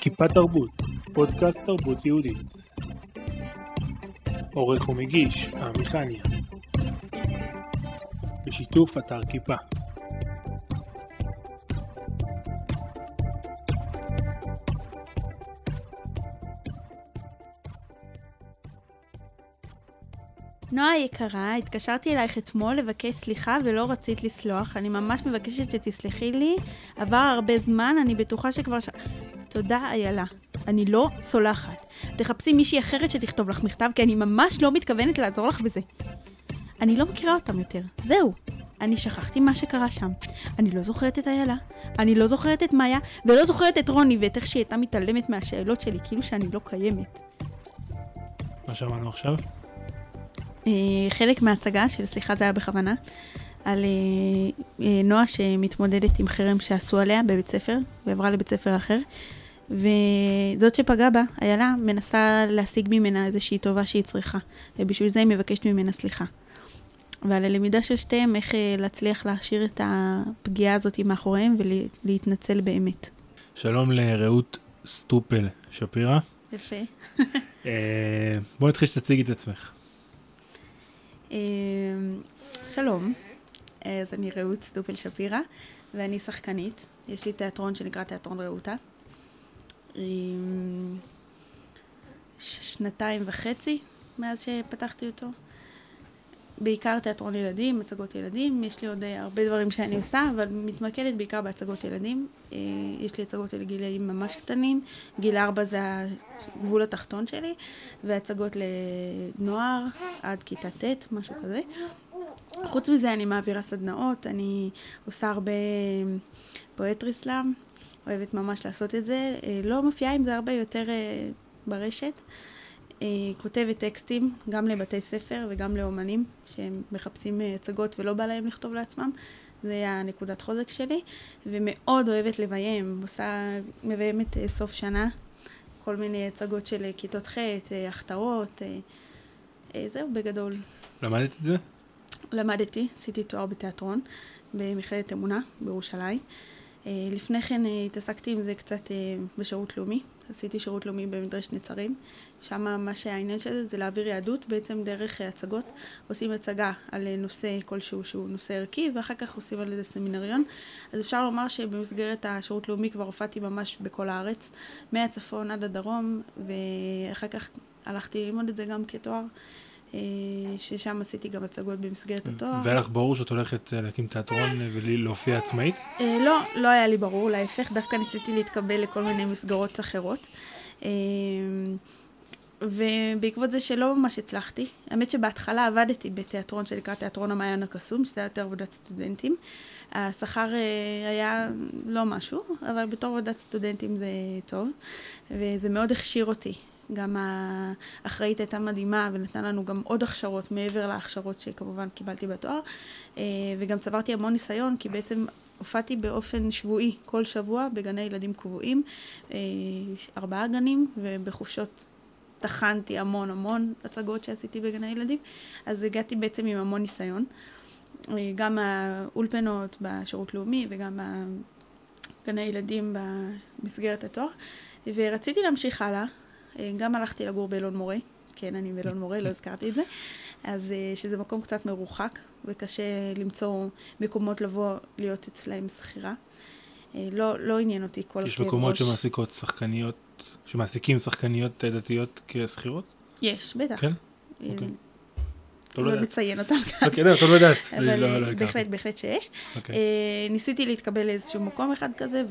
כיפה תרבות, פודקאסט תרבות יהודית. עורך ומגיש, עמיחניה. בשיתוף אתר כיפה. נועה יקרה, התקשרתי אלייך אתמול לבקש סליחה ולא רצית לסלוח. אני ממש מבקשת שתסלחי לי. עבר הרבה זמן, אני בטוחה שכבר... תודה איילה, אני לא סולחת. תחפשי מישהי אחרת שתכתוב לך מכתב, כי אני ממש לא מתכוונת לעזור לך בזה. אני לא מכירה אותם יותר. זהו. אני שכחתי מה שקרה שם. אני לא זוכרת את איילה, אני לא זוכרת את מאיה, ולא זוכרת את רוני, ואת איך שהיא הייתה מתעלמת מהשאלות שלי, כאילו שאני לא קיימת. מה שמענו עכשיו? חלק מההצגה של סליחה זה היה בכוונה, על נועה שמתמודדת עם חרם שעשו עליה בבית ספר, ועברה לבית ספר אחר, וזאת שפגעה בה, איילה, מנסה להשיג ממנה איזושהי טובה שהיא צריכה, ובשביל זה היא מבקשת ממנה סליחה. ועל הלמידה של שתיהם, איך להצליח להשאיר את הפגיעה הזאת מאחוריהם, ולהתנצל באמת. שלום לרעות סטופל שפירה. יפה. בוא נתחיל שתציגי את עצמך. שלום, אז אני רעות סטופל שפירה ואני שחקנית. יש לי תיאטרון שנקרא תיאטרון רעותא, 2.5 שנים מאז שפתחתי אותו. בעיקר תיאטרון ילדים, הצגות ילדים. יש לי עוד הרבה דברים שאני עושה, אבל מתמקדת בעיקר בהצגות ילדים. יש לי הצגות לגילאים ממש קטנים, גיל 4 זה הגבול התחתון שלי, והצגות לנוער עד כיתה ט', משהו כזה. חוץ מזה אני מעבירה סדנאות, אני עושה הרבה פואטרי סלאם, אוהבת ממש לעשות את זה, לא מופיעה עם זה הרבה יותר ברשת. כותבת טקסטים גם לבתי ספר וגם לאומנים שהם מחפשים הצגות ולא בא להם לכתוב לעצמם. זה היה נקודת חוזק שלי, ומאוד אוהבת לביים. מביימת סוף שנה כל מיני הצגות של כיתות ח', הכתרות, זהו בגדול. למדת את זה? למדתי, עשיתי תואר בתיאטרון במכללת אמונה בירושלים. לפני כן התעסקתי עם זה קצת בשירות לאומי. עשיתי שירות לאומי במדרש נצרים. שם מה שהעניין של זה זה להעביר יהדות בעצם דרך הצגות. עושים הצגה על נושא כלשהו שהוא נושא ערכי, ואחר כך עושים על איזה סמינריון. אז אפשר לומר שבמסגרת השירות לאומי כבר הופעתי ממש בכל הארץ, מהצפון עד הדרום, ואחר כך הלכתי ללמוד את זה גם כתואר, ששם עשיתי גם הצגות במסגרת התואר. והיה לך ברור שאת הולכת להקים תיאטרון ולהופיע עצמאית? לא, לא היה לי ברור, להפך, דווקא ניסיתי להתקבל לכל מיני מסגרות אחרות. ובעקבות זה שלא ממש הצלחתי. האמת שבהתחלה עבדתי בתיאטרון שנקרא תיאטרון המעיין הקסום, שזה היה יותר עבודת סטודנטים. השכר היה לא משהו, אבל בתור עבודת סטודנטים זה טוב, וזה מאוד הכשיר אותי. גם האחראית הייתה מדהימה ונתנה לנו גם עוד הכשרות מעבר להכשרות שכמובן קיבלתי בתואר, וגם צברתי המון ניסיון, כי בעצם הופעתי באופן שבועי כל שבוע בגני ילדים קבועים, 4 גנים, ובחופשות תחנתי המון המון הצגות שעשיתי בגני ילדים, אז הגעתי בעצם עם המון ניסיון, גם האולפנות בשירות לאומי וגם גני ילדים במסגרת התואר, ורציתי להמשיך הלאה. גם הלכתי לגור באלון מורה, כן, אני באלון מורה, לא הזכרתי את זה, אז שזה מקום קצת מרוחק, וקשה למצוא מקומות לבוא להיות אצלהם שכירה. לא עניין אותי כל... יש מקומות שמעסיקות שחקניות, שמעסיקים שחקניות דתיות כשכירות? יש, בטח. כן? אוקיי. לא לציין אותם כאן. אוקיי, לא, לא יודעת. אבל בהחלט שיש. ניסיתי להתקבל לאיזשהו מקום אחד כזה,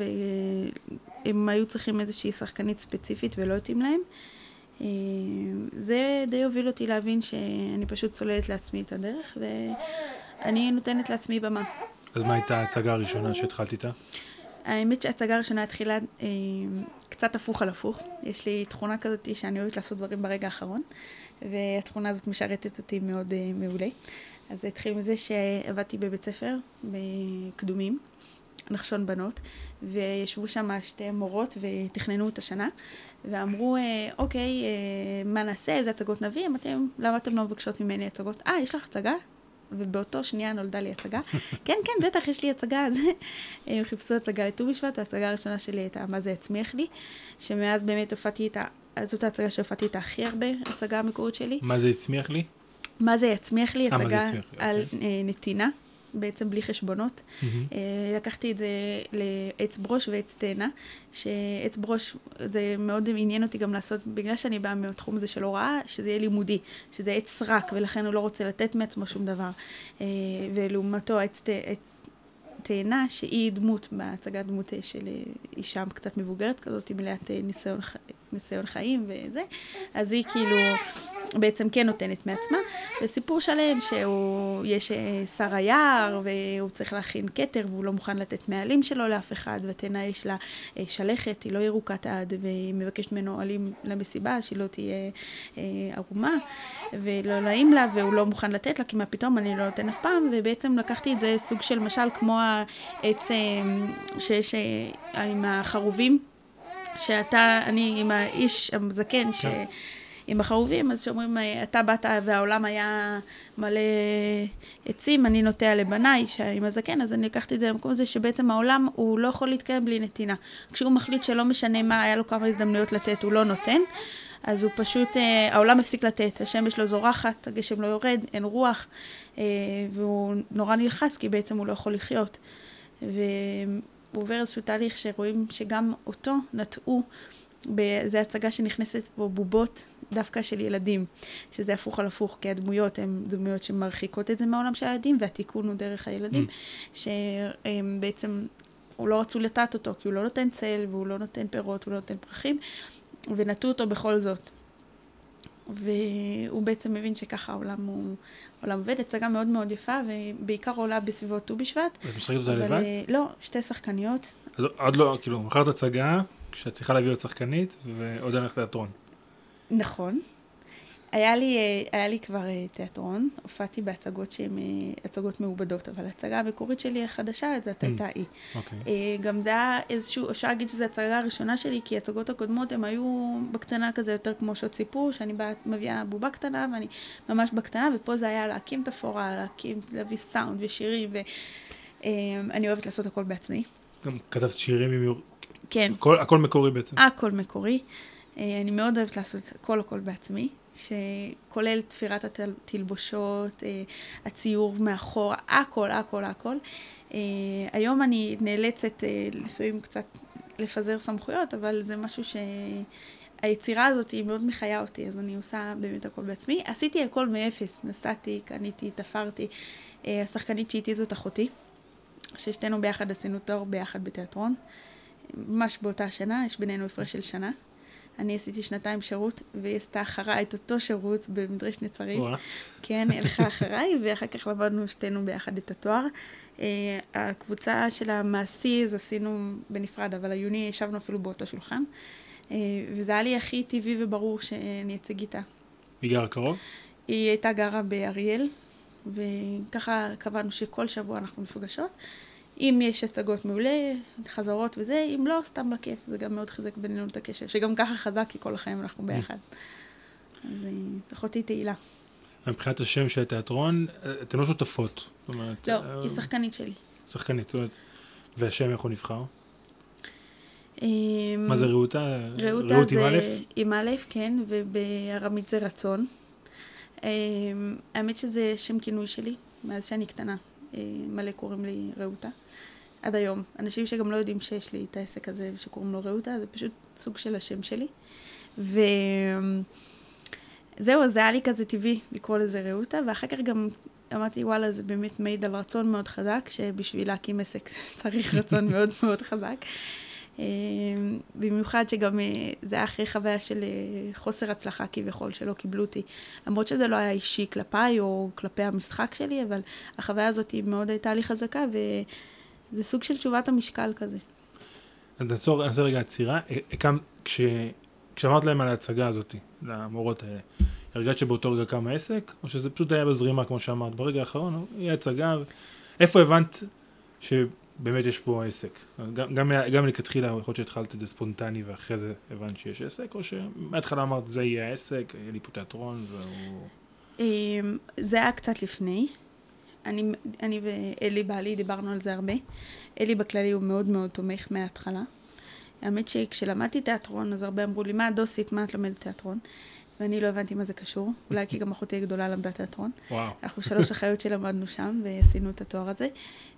והם היו צריכים איזושהי שחקנית ספציפית ולא יתאים להם. זה די הוביל אותי להבין שאני פשוט צוללת לעצמי את הדרך, ואני נותנת לעצמי במה. אז מה הייתה ההצגה הראשונה שהתחלת איתה? האמת שההצגה הראשונה התחילה קצת הפוך על הפוך. יש לי תכונה כזאת שאני אוהבת לעשות דברים ברגע האחרון, והתכונה הזאת משרתת אותי מאוד מעולה. אז התחיל מזה שעבדתי בבית ספר, בקדומים, נחשון בנות, וישבו שם 2 מורות ותכננו את השנה, ואמרו, אוקיי, מה נעשה, איזה הצגות נביא? למה אתם לא מבקשות ממני הצגות? יש לך הצגה? ובאותו שנייה נולדה לי הצגה. כן, כן, בטח, יש לי הצגה. הם חיפשו הצגה לט"ו בשבט, וההצגה הראשונה שלי הייתה מה זה יצמיח לי, שמאז באמת הופעתי איתה, זאת ההצגה שהופעתי איתה הכי הרבה, הצגה המקורית שלי. מה זה יצמיח לי? מה זה יצמיח לי, הצגה על נתינה, בעצם בלי חשבונות. לקחתי את זה לעץ ברוש ועץ תאנה, שעץ ברוש זה מאוד עניין אותי גם לעשות, בגלל שאני באה מהתחום הזה של הוראה, שזה יהיה לימודי, שזה עץ רק, ולכן הוא לא רוצה לתת מעצמו שום דבר. ולעומתו עץ תאנה, שהיא דמות, בהצגה דמות של אישה קצת מבוגרת כזאת, מלאת ניסיון חיים וזה, אז היא כאילו בעצם כן נותנת מעצמה, וסיפור שלם שהוא, יש שר היער, והוא צריך להכין קטר, והוא לא מוכן לתת מעלים שלו לאף אחד, ותנה יש לה שלכת, היא לא ירוקת עד, והיא מבקשת ממנו עלים למסיבה, שהיא לא תהיה ערומה, ולא נעים לה, והוא לא מוכן לתת לה, כי מה פתאום אני לא נותן אף פעם, ובעצם לקחתי את זה סוג של משל, כמו העץ שיש עם החרובים, שאתה, אני עם האיש המזקן, ש... עם החרובים, אז שאומרים, אתה באת והעולם היה מלא עצים, אני נוטע לבניי, עם הזקן, אז אני לקחתי את זה למקום הזה, שבעצם העולם הוא לא יכול להתקיים בלי נתינה. כשהוא מחליט שלא משנה מה, היה לו כמה הזדמנויות לתת, הוא לא נותן, אז הוא פשוט, העולם הפסיק לתת, השמש לא זורחת, הגשם לא יורד, אין רוח, והוא נורא נלחץ, כי בעצם הוא לא יכול לחיות. והוא עובר איזשהו תהליך שרואים שגם אותו נטעו, זו הצגה שנכנסת בו בובות דווקא של ילדים, שזה הפוך על הפוך, כי הדמויות הן דמויות שמרחיקות את זה מהעולם של הילדים, והתיקון הוא דרך הילדים, שהם בעצם, הוא לא רצו לתת אותו, כי הוא לא נותן צל, והוא לא נותן פירות, הוא לא נותן פרחים, ונטו אותו בכל זאת. והוא בעצם מבין שככה העולם הוא עובד, הצגה מאוד מאוד יפה, ובעיקר עולה בסביבות ט"ו בשבט. ואת משחקת אותה לבד? לא, שתי שחקניות. אז עוד לא, כאילו, מחרת הצגה, כשאת צריכה להביא עוד שחקנית, ועוד הלכת לתיאטרון. נכון. היה לי כבר תיאטרון, הופעתי בהצגות שהן הצגות מעובדות, אבל ההצגה המקורית שלי החדשה, זאת הייתה היא. גם זה היה איזשהו, אפשר להגיד שזו הצגה הראשונה שלי, כי הצגות הקודמות הן היו בקטנה כזה יותר כמו שעות סיפור, שאני מביאה בובה קטנה, ואני ממש בקטנה, ופה זה היה להקים תפאורה, להביא סאונד ושירים, ואני אוהבת לעשות הכל בעצמי. גם כתבת שירים עם יור... כן. הכל מקורי בעצם. הכל מקורי. אני מאוד אוהבת לעשות הכל בעצמי, שכולל תפירת התלבושות, הציור מאחור, הכל. היום אני נאלצת לפעמים קצת לפזר סמכויות, אבל זה משהו שהיצירה הזאת היא מאוד מחיה אותי, אז אני עושה באמת הכל בעצמי. עשיתי הכל מאפס, נסעתי, קניתי, תפרתי. השחקנית שאיתי זאת אחותי, ששתינו ביחד עשינו תור ביחד בתיאטרון. ממש באותה שנה, יש בינינו הפרש של שנה. אני עשיתי 2 שירות, והיא עשתה אחריי את אותו שירות במדרש נצרים. כן, הלכה אחריי, ואחר כך למדנו שתינו ביחד את התואר. הקבוצה של המעשי, אז עשינו בנפרד, אבל היוני ישבנו אפילו באותו שולחן. וזה היה לי הכי טבעי וברור שאני אציג איתה. היא גרה קרוב? היא הייתה גרה באריאל, וככה קבענו שכל שבוע אנחנו מפגשות. אם יש הצגות מעולה, חזרות וזה, אם לא, סתם לכיף. זה גם מאוד חזק בינינו את הקשר, שגם ככה חזק, כי כל החיים אנחנו ביחד. אז אחותי תהילה. מבחינת השם של התיאטרון, אתן לא שותפות. לא, היא שחקנית שלי. שחקנית, זאת אומרת, והשם איך הוא נבחר? מה זה רעותא? רעות עם א'? עם א', כן, ובארמית זה רצון. האמת שזה שם כינוי שלי, מאז שאני קטנה. מלא קוראים לי רעותא עד היום, אנשים שגם לא יודעים שיש לי את העסק הזה שקוראים לו רעותא, זה פשוט סוג של השם שלי, וזהו, זה היה לי כזה טבעי לקרוא לזה רעותא, ואחר כך גם אמרתי וואלה, זה באמת מעיד על רצון מאוד חזק, שבשביל להקים עסק צריך רצון מאוד מאוד חזק, במיוחד שגם זה היה אחרי חוויה של חוסר הצלחה כביכול, שלא קיבלו אותי, למרות שזה לא היה אישי כלפיי או כלפי המשחק שלי, אבל החוויה הזאת היא מאוד הייתה לי חזקה, וזה סוג של תשובת המשקל כזה. אז נעשה רגע עצירה, כשאמרת להם על ההצגה הזאת, למורות האלה, הרגעת שבאותו רגע קם העסק, או שזה פשוט היה בזרימה כמו שאמרת, ברגע האחרון, היא הצגה, איפה הבנת ש... באמת יש פה עסק. גם לכתחילה, יכול להיות שהתחלת את זה ספונטני, ואחרי זה הבנת שיש עסק, או שמההתחלה אמרת, זה יהיה העסק, יהיה לי פה תיאטרון, והוא... זה היה קצת לפני. אני ואלי בעלי דיברנו על זה הרבה. אלי בכללי הוא מאוד מאוד תומך מההתחלה. האמת שכשלמדתי תיאטרון, אז הרבה אמרו לי, מה דוסית, מה את לומדת תיאטרון? ואני לא הבנתי מה זה קשור, אולי כי גם אחותי הגדולה למדה תיאטרון. וואו. אנחנו 3 אחיות שלמדנו שם ועשינו את התואר הזה,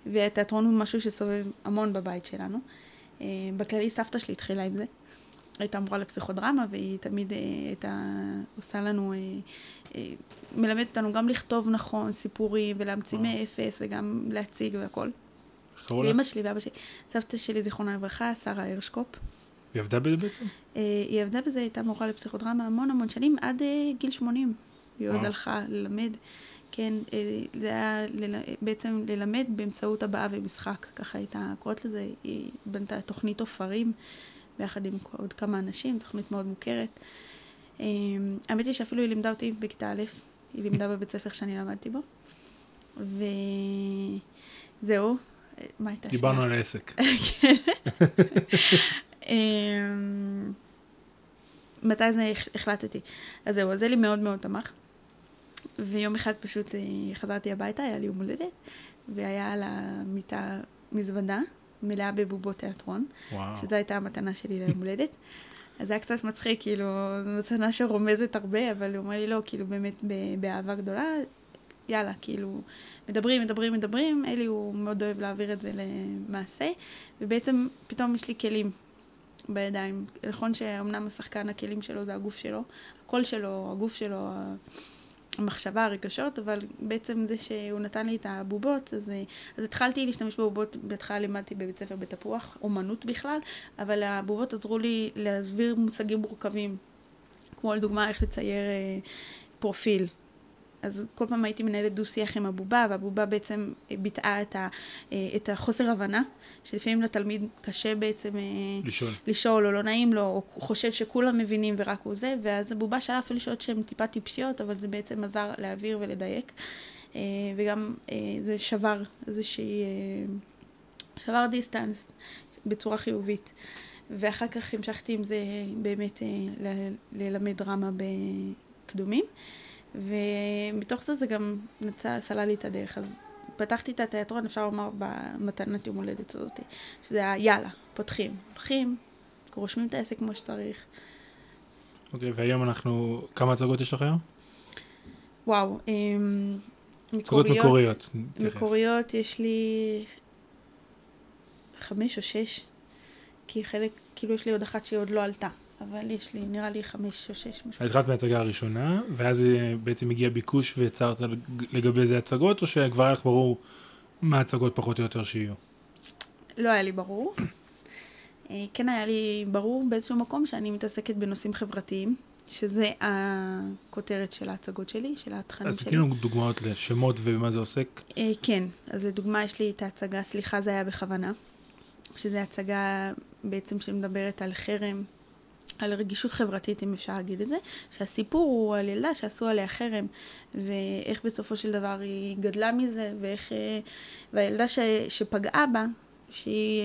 והתיאטרון הוא משהו שסובב המון בבית שלנו. בכללי סבתא שלי התחילה עם זה. הייתה אמורה לפסיכודרמה, והיא תמיד הייתה עושה לנו, מלמדת אותנו גם לכתוב נכון, סיפורים, ולהמציא מאפס, וגם להציג והכל. ואמא שלי ואבא שלי, סבתא שלי זיכרונה לברכה, שרה הרשקוב. היא עבדה בזה בעצם? היא עבדה בזה, הייתה מורה לפסיכודרמה המון שנים, עד גיל 80. היא עוד הלכה ללמד. כן, זה היה בעצם ללמד באמצעות הבאה ומשחק. ככה הייתה קוראת לזה, היא בנתה תוכנית אופרים, ביחד עם עוד כמה אנשים, תוכנית מאוד מוכרת. האמת היא שאפילו היא לימדה אותי בכיתה א', היא לימדה בבית ספר שאני למדתי בו. וזהו, מה הייתה השאלה? דיברנו על העסק. כן. מתי זה החלטתי? אז זהו, אז אלי מאוד מאוד תמך, ויום אחד פשוט חזרתי הביתה, היה לי יום הולדת, והיה על המיטה מזוודה מלאה בבובות תיאטרון, שזו הייתה המתנה שלי ליום הולדת. אז זה היה קצת מצחיק, כאילו, מתנה שרומזת הרבה, אבל הוא אומר לי, לא, כאילו, באמת באהבה גדולה, יאללה, כאילו, מדברים, אלי הוא מאוד אוהב להעביר את זה למעשה, ובעצם פתאום יש לי כלים בידיים. נכון שאומנם השחקן, הכלים שלו זה הגוף שלו, הקול שלו, הגוף שלו, המחשבה, הרגשות, אבל בעצם זה שהוא נתן לי את הבובות, אז התחלתי להשתמש בבובות, בהתחלה לימדתי בבית ספר בתפוח, אומנות בכלל, אבל הבובות עזרו לי להסביר מושגים מורכבים, כמו לדוגמה איך לצייר פרופיל. אז כל פעם הייתי מנהלת דו שיח עם הבובה, והבובה בעצם ביטאה את החוסר הבנה, שלפעמים לתלמיד קשה בעצם לשאול, או לא נעים לו, או חושב שכולם מבינים ורק הוא זה, ואז הבובה שאלה אפילו שעות שהן טיפה טיפשיות, אבל זה בעצם עזר להעביר ולדייק, וגם זה שבר איזושהי, שבר דיסטנס בצורה חיובית. ואחר כך המשכתי עם זה באמת ללמד דרמה בקדומים, ומתוך זה גם נצא, סלה לי את הדרך. אז פתחתי את התיאטרון, אפשר לומר, במתנת יום הולדת הזאת, שזה היה, יאללה, פותחים, הולכים, רושמים את העסק כמו שצריך. אוקיי, והיום אנחנו, כמה הצגות יש לך היום? וואו, מקוריות. מקוריות, יש לי 5 או 6, כי חלק, כאילו יש לי עוד אחת שהיא עוד לא עלתה. אבל יש לי, נראה לי 5 או 6. התחלת מההצגה הראשונה, ואז בעצם הגיע ביקוש ויצרת לגבי זה הצגות, או שכבר היה לך ברור מה הצגות פחות או יותר שיהיו? לא היה לי ברור. כן היה לי ברור באיזשהו מקום שאני מתעסקת בנושאים חברתיים, שזה הכותרת של ההצגות שלי, של התכנים שלי. אז תתנו דוגמאות לשמות ומה זה עוסק? כן, אז לדוגמה יש לי את ההצגה, סליחה זה היה בכוונה, שזו הצגה בעצם שמדברת על חרם, על רגישות חברתית, אם אפשר להגיד את זה, שהסיפור הוא על ילדה שעשו עליה חרם, ואיך בסופו של דבר היא גדלה מזה, והילדה שפגעה בה, שהיא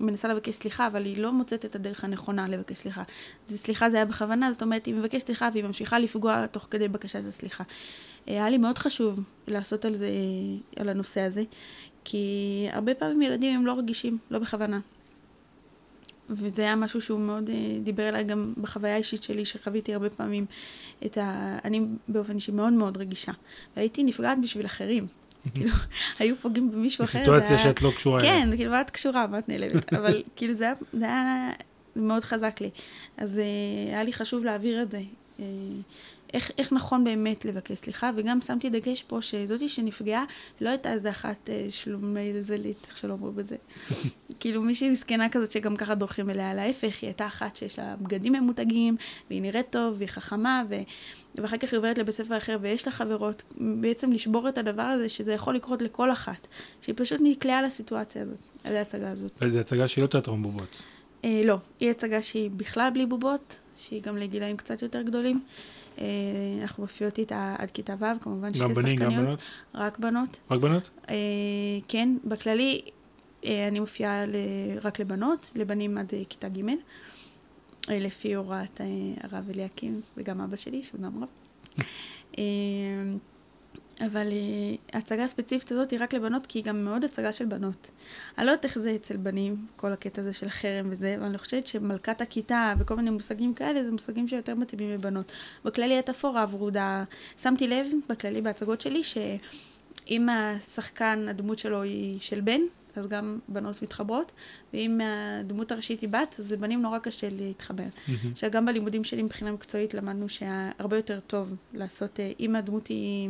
מנסה לבקש סליחה, אבל היא לא מוצאת את הדרך הנכונה לבקש סליחה. סליחה זה היה בכוונה, זאת אומרת, היא מבקשת סליחה, והיא ממשיכה לפגוע תוך כדי בקשת הסליחה. היה לי מאוד חשוב לעשות על זה, על הנושא הזה, כי הרבה פעמים ילדים הם לא רגישים, לא בכוונה. וזה היה משהו שהוא מאוד דיבר אליי גם בחוויה האישית שלי, שחוויתי הרבה פעמים אני באופן אישי מאוד מאוד רגישה. והייתי נפגעת בשביל אחרים. כאילו, היו פוגעים במישהו אחר. בסיטואציה שאת לא קשורה. כן, כאילו, ואת קשורה, ואת נעלמת. אבל כאילו, זה היה מאוד חזק לי. אז היה לי חשוב להעביר את זה. איך נכון באמת לבקש סליחה, וגם שמתי דגש פה שזאתי שנפגעה, לא הייתה איזה אחת שלומי לזלית, איך שלא אומרו בזה. כאילו מישהי מסכנה כזאת שגם ככה דורכים אליה, להפך, היא הייתה אחת שיש לה בגדים ממותגים, והיא נראית טוב, והיא חכמה, ואחר כך היא עוברת לבית ספר אחר, ויש לה חברות, בעצם לשבור את הדבר הזה, שזה יכול לקרות לכל אחת, שהיא פשוט נקלעה לסיטואציה הזאת, על ההצגה הזאת. איזו הצגה שהיא לא תיאטרון בובות? לא, היא הצגה שהיא בכלל בלי בובות, שהיא גם לגילאים קצת יותר גדולים. אנחנו מופיעות איתה עד כיתה ו', כמובן שתי שחקניות. גם בנות? רק בנות. רק בנות? כן, בכללי אני מופיעה רק לבנות, לבנים עד כיתה ג', לפי הוראת הרב אליקים, וגם אבא שלי, שהוא גם רב. אבל ההצגה הספציפית הזאת היא רק לבנות, כי היא גם מאוד הצגה של בנות. אני לא יודעת איך זה אצל בנים, כל הקטע הזה של חרם וזה, ואני חושבת שמלכת הכיתה וכל מיני מושגים כאלה, זה מושגים שיותר מתאימים לבנות. בכללי התפורה ורודה, שמתי לב בכללי בהצגות שלי, שאם השחקן, הדמות שלו היא של בן, אז גם בנות מתחברות, ואם הדמות הראשית היא בת, אז לבנים נורא קשה להתחבר. שגם בלימודים שלי מבחינה מקצועית למדנו שהרבה יותר טוב לעשות, אם הדמות היא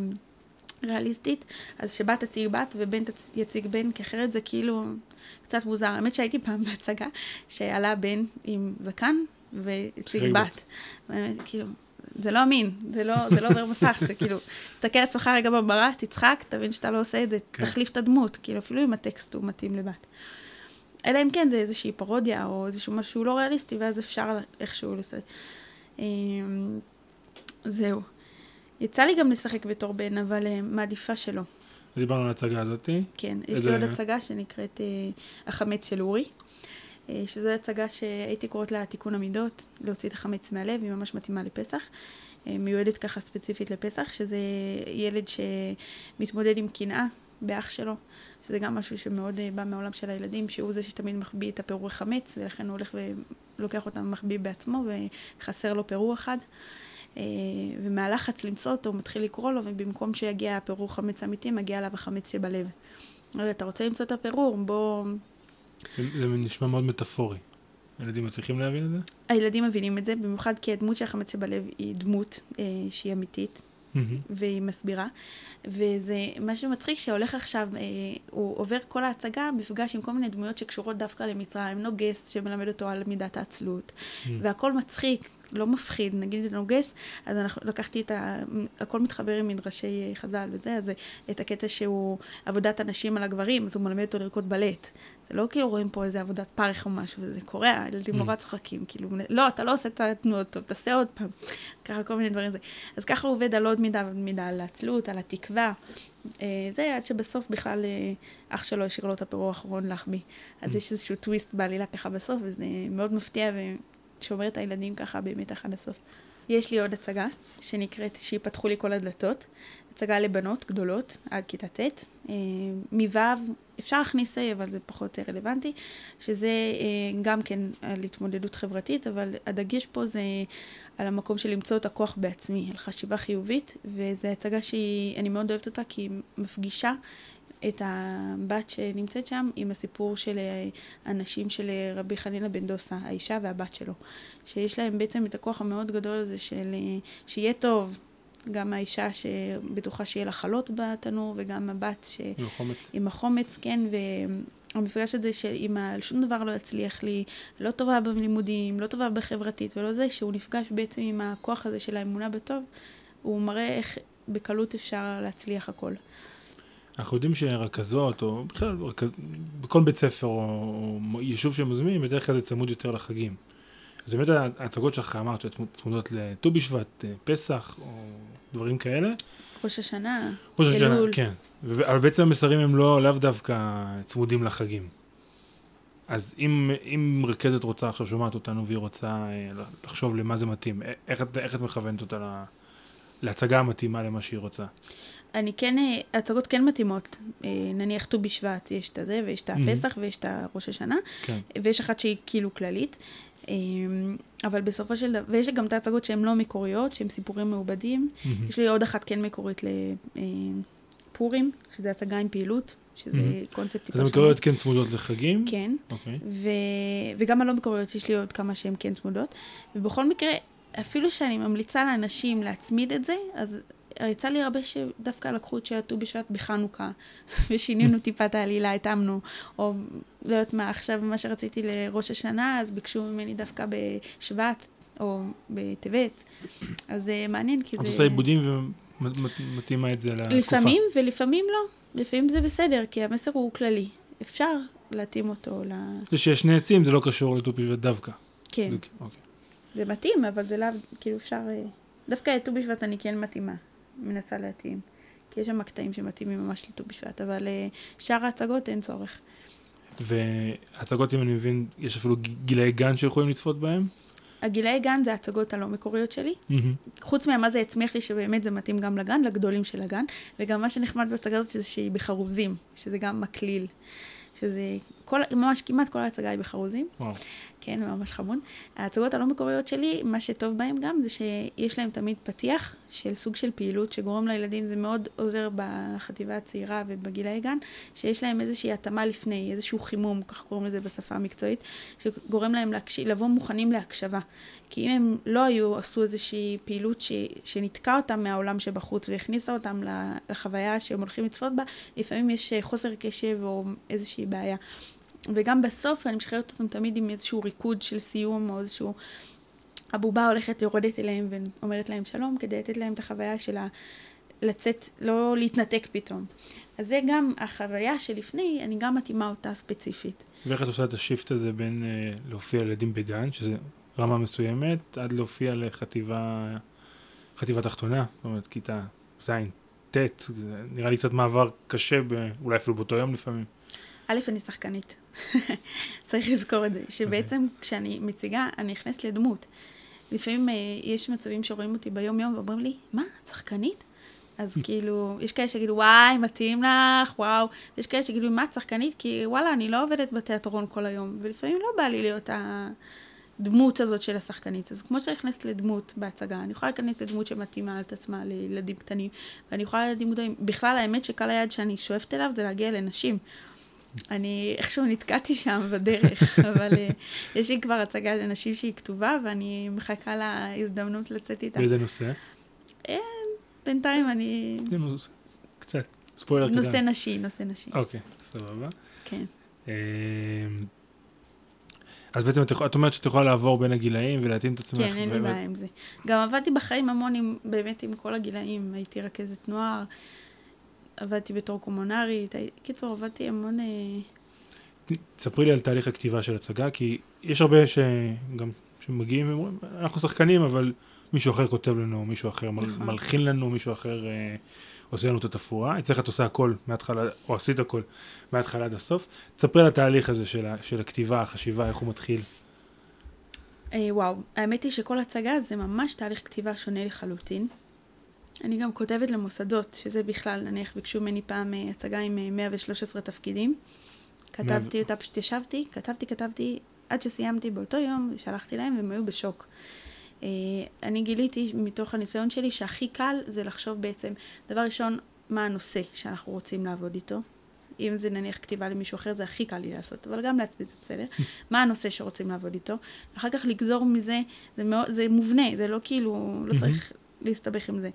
ריאליסטית, אז שבת תציג בת ובן יציג בן, כי אחרת זה כאילו קצת מוזר. האמת שהייתי פעם בהצגה שעלה בן עם זקן והציג בת. באמת, כאילו, זה לא אמין, זה לא עובר מסך, זה כאילו, תסתכל עצמך רגע במראה, תצחק, תבין שאתה לא עושה את זה, תחליף את הדמות, כאילו, אפילו אם הטקסט הוא מתאים לבת. אלא אם כן, זה איזושהי פרודיה, או איזשהו משהו לא ריאליסטי, ואז אפשר איכשהו לעשות. זהו. יצא לי גם לשחק בתור בן, אבל מעדיפה שלא. דיברנו על הצגה הזאת. כן, יש לי עוד הצגה שנקראת החמץ של אורי, שזו הצגה שהייתי קוראת לה תיקון המידות, להוציא את החמץ מהלב, היא ממש מתאימה לפסח, מיועדת ככה ספציפית לפסח, שזה ילד שמתמודד עם קנאה באח שלו, שזה גם משהו שמאוד בא מעולם של הילדים, שהוא זה שתמיד מחביא את הפירור חמץ, ולכן הוא הולך ולוקח אותם מחביא בעצמו, וחסר לו פירור אחד. ומהלחץ למצוא אותו, הוא מתחיל לקרוא לו, ובמקום שיגיע הפירור חמץ אמיתי, מגיע עליו החמץ שבלב. אתה רוצה למצוא את הפירור, בוא... זה נשמע מאוד מטאפורי. הילדים מצליחים להבין את זה? הילדים מבינים את זה, במיוחד כי הדמות של החמץ שבלב היא דמות שהיא אמיתית, והיא מסבירה. וזה מה שמצחיק שהולך עכשיו, הוא עובר כל ההצגה, מפגש עם כל מיני דמויות שקשורות דווקא למצרים, נוגס שמלמד אותו על מידת העצלות. והכל מצחיק. לא מפחיד, נגיד את הנוגס, אז לקחתי את הכל מתחבר עם מדרשי חז"ל וזה, אז את הקטע שהוא עבודת הנשים על הגברים, אז הוא מלמד אותו לרקוד בלט. זה לא כאילו רואים פה איזה עבודת פרח או משהו, וזה קורה, הילדים נורא צוחקים, כאילו, לא, אתה לא עושה את התנועות טוב, תעשה עוד פעם, ככה כל מיני דברים זה. אז ככה הוא עובד על עוד מידה, על העצלות, על התקווה, זה עד שבסוף בכלל אח שלו השאיר לו את הפירור האחרון להחביא. אז יש איזשהו טוויסט בעלילה ככה בסוף, וזה מאוד מפתיע שומר את הילדים ככה באמת אחת הסוף. יש לי עוד הצגה שנקראת שיפתחו לי כל הדלתות, הצגה לבנות גדולות עד כיתה ט', מו"ב, אפשר להכניס אי, אבל זה פחות רלוונטי, שזה גם כן על התמודדות חברתית, אבל הדגש פה זה על המקום של למצוא את הכוח בעצמי, על חשיבה חיובית, וזו הצגה שאני מאוד אוהבת אותה, כי היא מפגישה את הבת שנמצאת שם עם הסיפור של אנשים של רבי חננה בן דוסה, האישה והבת שלו, שיש להם בעצם את הכוח המאוד גדול הזה של שיהיה טוב, גם האישה שבטוחה שיהיה לה חלות בתנור, וגם הבת עם החומץ, כן, והמפגש הזה של אמא, שום דבר לא יצליח לי, לא טובה בלימודים, לא טובה בחברתית ולא זה, שהוא נפגש בעצם עם הכוח הזה של האמונה בטוב, הוא מראה איך בקלות אפשר להצליח הכל. אנחנו יודעים שרכזות, או בכלל, בכל בית ספר או יישוב שמוזמים, בדרך כלל זה צמוד יותר לחגים. אז באמת ההצגות שלך אמרת, שצמודות לט"ו בשבט, פסח, או דברים כאלה. ראש השנה, אלול. כן, אבל בעצם המסרים הם לאו דווקא צמודים לחגים. אז אם רכזת רוצה, עכשיו שומעת אותנו, והיא רוצה לחשוב למה זה מתאים, איך את מכוונת אותה להצגה המתאימה למה שהיא רוצה? אני כן, הצגות כן מתאימות, נניח ט"ו בשבט, יש את זה, ויש את הפסח, ויש את ראש השנה, כן. ויש אחת שהיא כאילו כללית, אבל בסופו של דבר, ויש גם את ההצגות שהן לא מקוריות, שהן סיפורים מעובדים, יש לי עוד אחת כן מקורית לפורים, שזה הצגה עם פעילות, שזה קונספט טיפה. אז המקוריות כן צמודות לחגים? כן, וגם הלא מקוריות, יש לי עוד כמה שהן כן צמודות, ובכל מקרה, אפילו שאני ממליצה לאנשים להצמיד את זה, אז יצא לי הרבה שדווקא לקחו את שעתו בשעת בחנוכה, ושינינו טיפה את העלילה, התאמנו, או לא יודעת מה, עכשיו מה שרציתי לראש השנה, אז ביקשו ממני דווקא בשבט, או בטבת, אז זה מעניין, כי זה... את עושה עיבודים ומתאימה את זה לתקופה. לפעמים, ולפעמים לא. לפעמים זה בסדר, כי המסר הוא כללי. אפשר להתאים אותו ל... כשיש שני עצים, זה לא קשור לט"ו בשבט דווקא. כן. זה מתאים, אבל זה לא, כאילו אפשר... דווקא לט"ו בשבט אני כן מתאימה. מנסה להתאים, כי יש שם קטעים שמתאימים ממש לט"ו בשבט, אבל שאר ההצגות אין צורך. וההצגות, אם אני מבין, יש אפילו גילאי גן שיכולים לצפות בהם? הגילי גן זה הצגות הלא מקוריות שלי, חוץ מה זה יצמיח לי, שבאמת זה מתאים גם לגן, לגדולים של הגן, וגם מה שנחמד בהצגה הזאת, שזה שהיא בחרוזים, שזה גם מקליל, שזה ממש כמעט כל ההצגה היא בחרוזים, כן, ממש חמוד. ההצגות הלא מקוריות שלי, מה שטוב בהם גם, זה שיש להם תמיד פתיח של סוג של פעילות, שגורם לילדים, זה מאוד עוזר בחטיבה הצעירה ובגילי גן, שיש להם איזושהי התאמה לפני, איזשהו חימום, כך קוראים לזה בשפה המקצועית, שגורם להם לבוא מוכנים להקשבה. כי אם הם לא עשו איזושהי פעילות שנתקע אותם מהעולם שבחוץ, והכניסה אותם לחוויה שהם הולכים לצפות בה, לפעמים יש חוסר קשב או איזושהי בעיה. וגם בסוף אני משחררת אותם תמיד עם איזשהו ריקוד של סיום, או איזשהו הבובה הולכת יורדת אליהם ואומרת להם שלום, כדי לתת להם את החוויה של לצאת, לא להתנתק פתאום. אז זה גם החוויה שלפני, אני גם מתאימה אותה ספציפית. ואיך את עושה את השיפט הזה בין להופיע לילדים בגן, שזה רמה מסוימת, עד להופיע לחטיבה תחתונה, זאת אומרת, כיתה ז' ט', נראה לי קצת מעבר קשה, אולי אפילו באותו יום לפעמים. א', אני שחקנית. צריך לזכור את זה. שבעצם כשאני מציגה, אני נכנסת לדמות. לפעמים יש מצבים שרואים אותי ביום יום ואומרים לי, מה, שחקנית? אז כאילו, יש כאלה שגידו, וואי, מתאים לך, וואו. יש כאלה שגידו, מה, שחקנית? כי וואלה, אני לא עובדת בתיאטרון כל היום. ולפעמים לא בא לי להיות הדמות הזאת של השחקנית. אז כמו שנכנסת לדמות בהצגה, אני יכולה להיכנס לדמות שמתאימה על את עצמה לילדים קטנים. ואני יכולה לדמות, בכלל, האמת שקל היד שאני שואפת אליו זה להגיע לנשים. אני איכשהו נתקעתי שם בדרך, אבל יש לי כבר הצגה לנשים שהיא כתובה, ואני מחכה להזדמנות לצאת איתה. ואיזה נושא? בינתיים אני... זה נושא, קצת, ספוילר קטן. נושא נשי. אוקיי, סבבה. כן. אז בעצם את אומרת שאת יכולה לעבור בין הגילאים ולהתאים את עצמך. כן, אין לי בעיה עם זה. גם עבדתי בחיים המון, באמת עם כל הגילאים, הייתי רכזת נוער, עבדתי בתור קומונרית, קיצור, עבדתי המון... תספרי לי על תהליך הכתיבה של הצגה, כי יש הרבה שגם שמגיעים ואומרים, אנחנו שחקנים, אבל מישהו אחר כותב לנו, מישהו אחר מלחין לנו, מישהו אחר עושה לנו את התפאורה. אצלך את עושה הכל מההתחלה, או עשית הכל מההתחלה עד הסוף. תספרי על התהליך הזה של הכתיבה, החשיבה, איך הוא מתחיל. וואו, האמת היא שכל הצגה זה ממש תהליך כתיבה שונה לחלוטין. אני גם כותבת למוסדות, שזה בכלל, נניח, ביקשו ממני פעם הצגה עם 113 תפקידים. כתבתי אותה, פשוט ישבתי, כתבתי, עד שסיימתי באותו יום, שלחתי להם, והם היו בשוק. אני גיליתי מתוך הניסיון שלי שהכי קל זה לחשוב בעצם, דבר ראשון, מה הנושא שאנחנו רוצים לעבוד איתו. אם זה נניח כתיבה למישהו אחר, זה הכי קל לי לעשות, אבל גם לעצמי זה בסדר. מה הנושא שרוצים לעבוד איתו? אחר כך לגזור מזה, זה מובנה, זה לא כאילו, לא צריך להסתבך עם זה.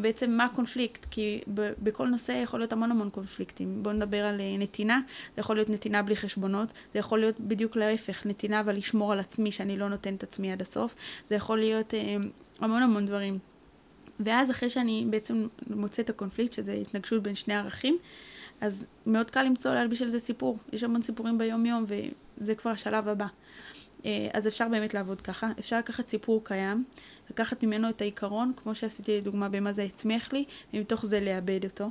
בעצם מה הקונפליקט? כי בכל נושא יכול להיות המון המון קונפליקטים. בואו נדבר על נתינה, זה יכול להיות נתינה בלי חשבונות, זה יכול להיות בדיוק להפך, נתינה אבל לשמור על עצמי שאני לא נותן את עצמי עד הסוף, זה יכול להיות המון המון דברים. ואז אחרי שאני בעצם מוצא את הקונפליקט, שזה התנגשות בין שני ערכים, אז מאוד קל למצוא להלביש על זה סיפור. יש המון סיפורים ביום יום וזה כבר השלב הבא. אז אפשר באמת לעבוד ככה, אפשר לקחת סיפור קיים, לקחת ממנו את העיקרון, כמו שעשיתי לדוגמה במה זה יצמיח לי, ומתוך זה לאבד אותו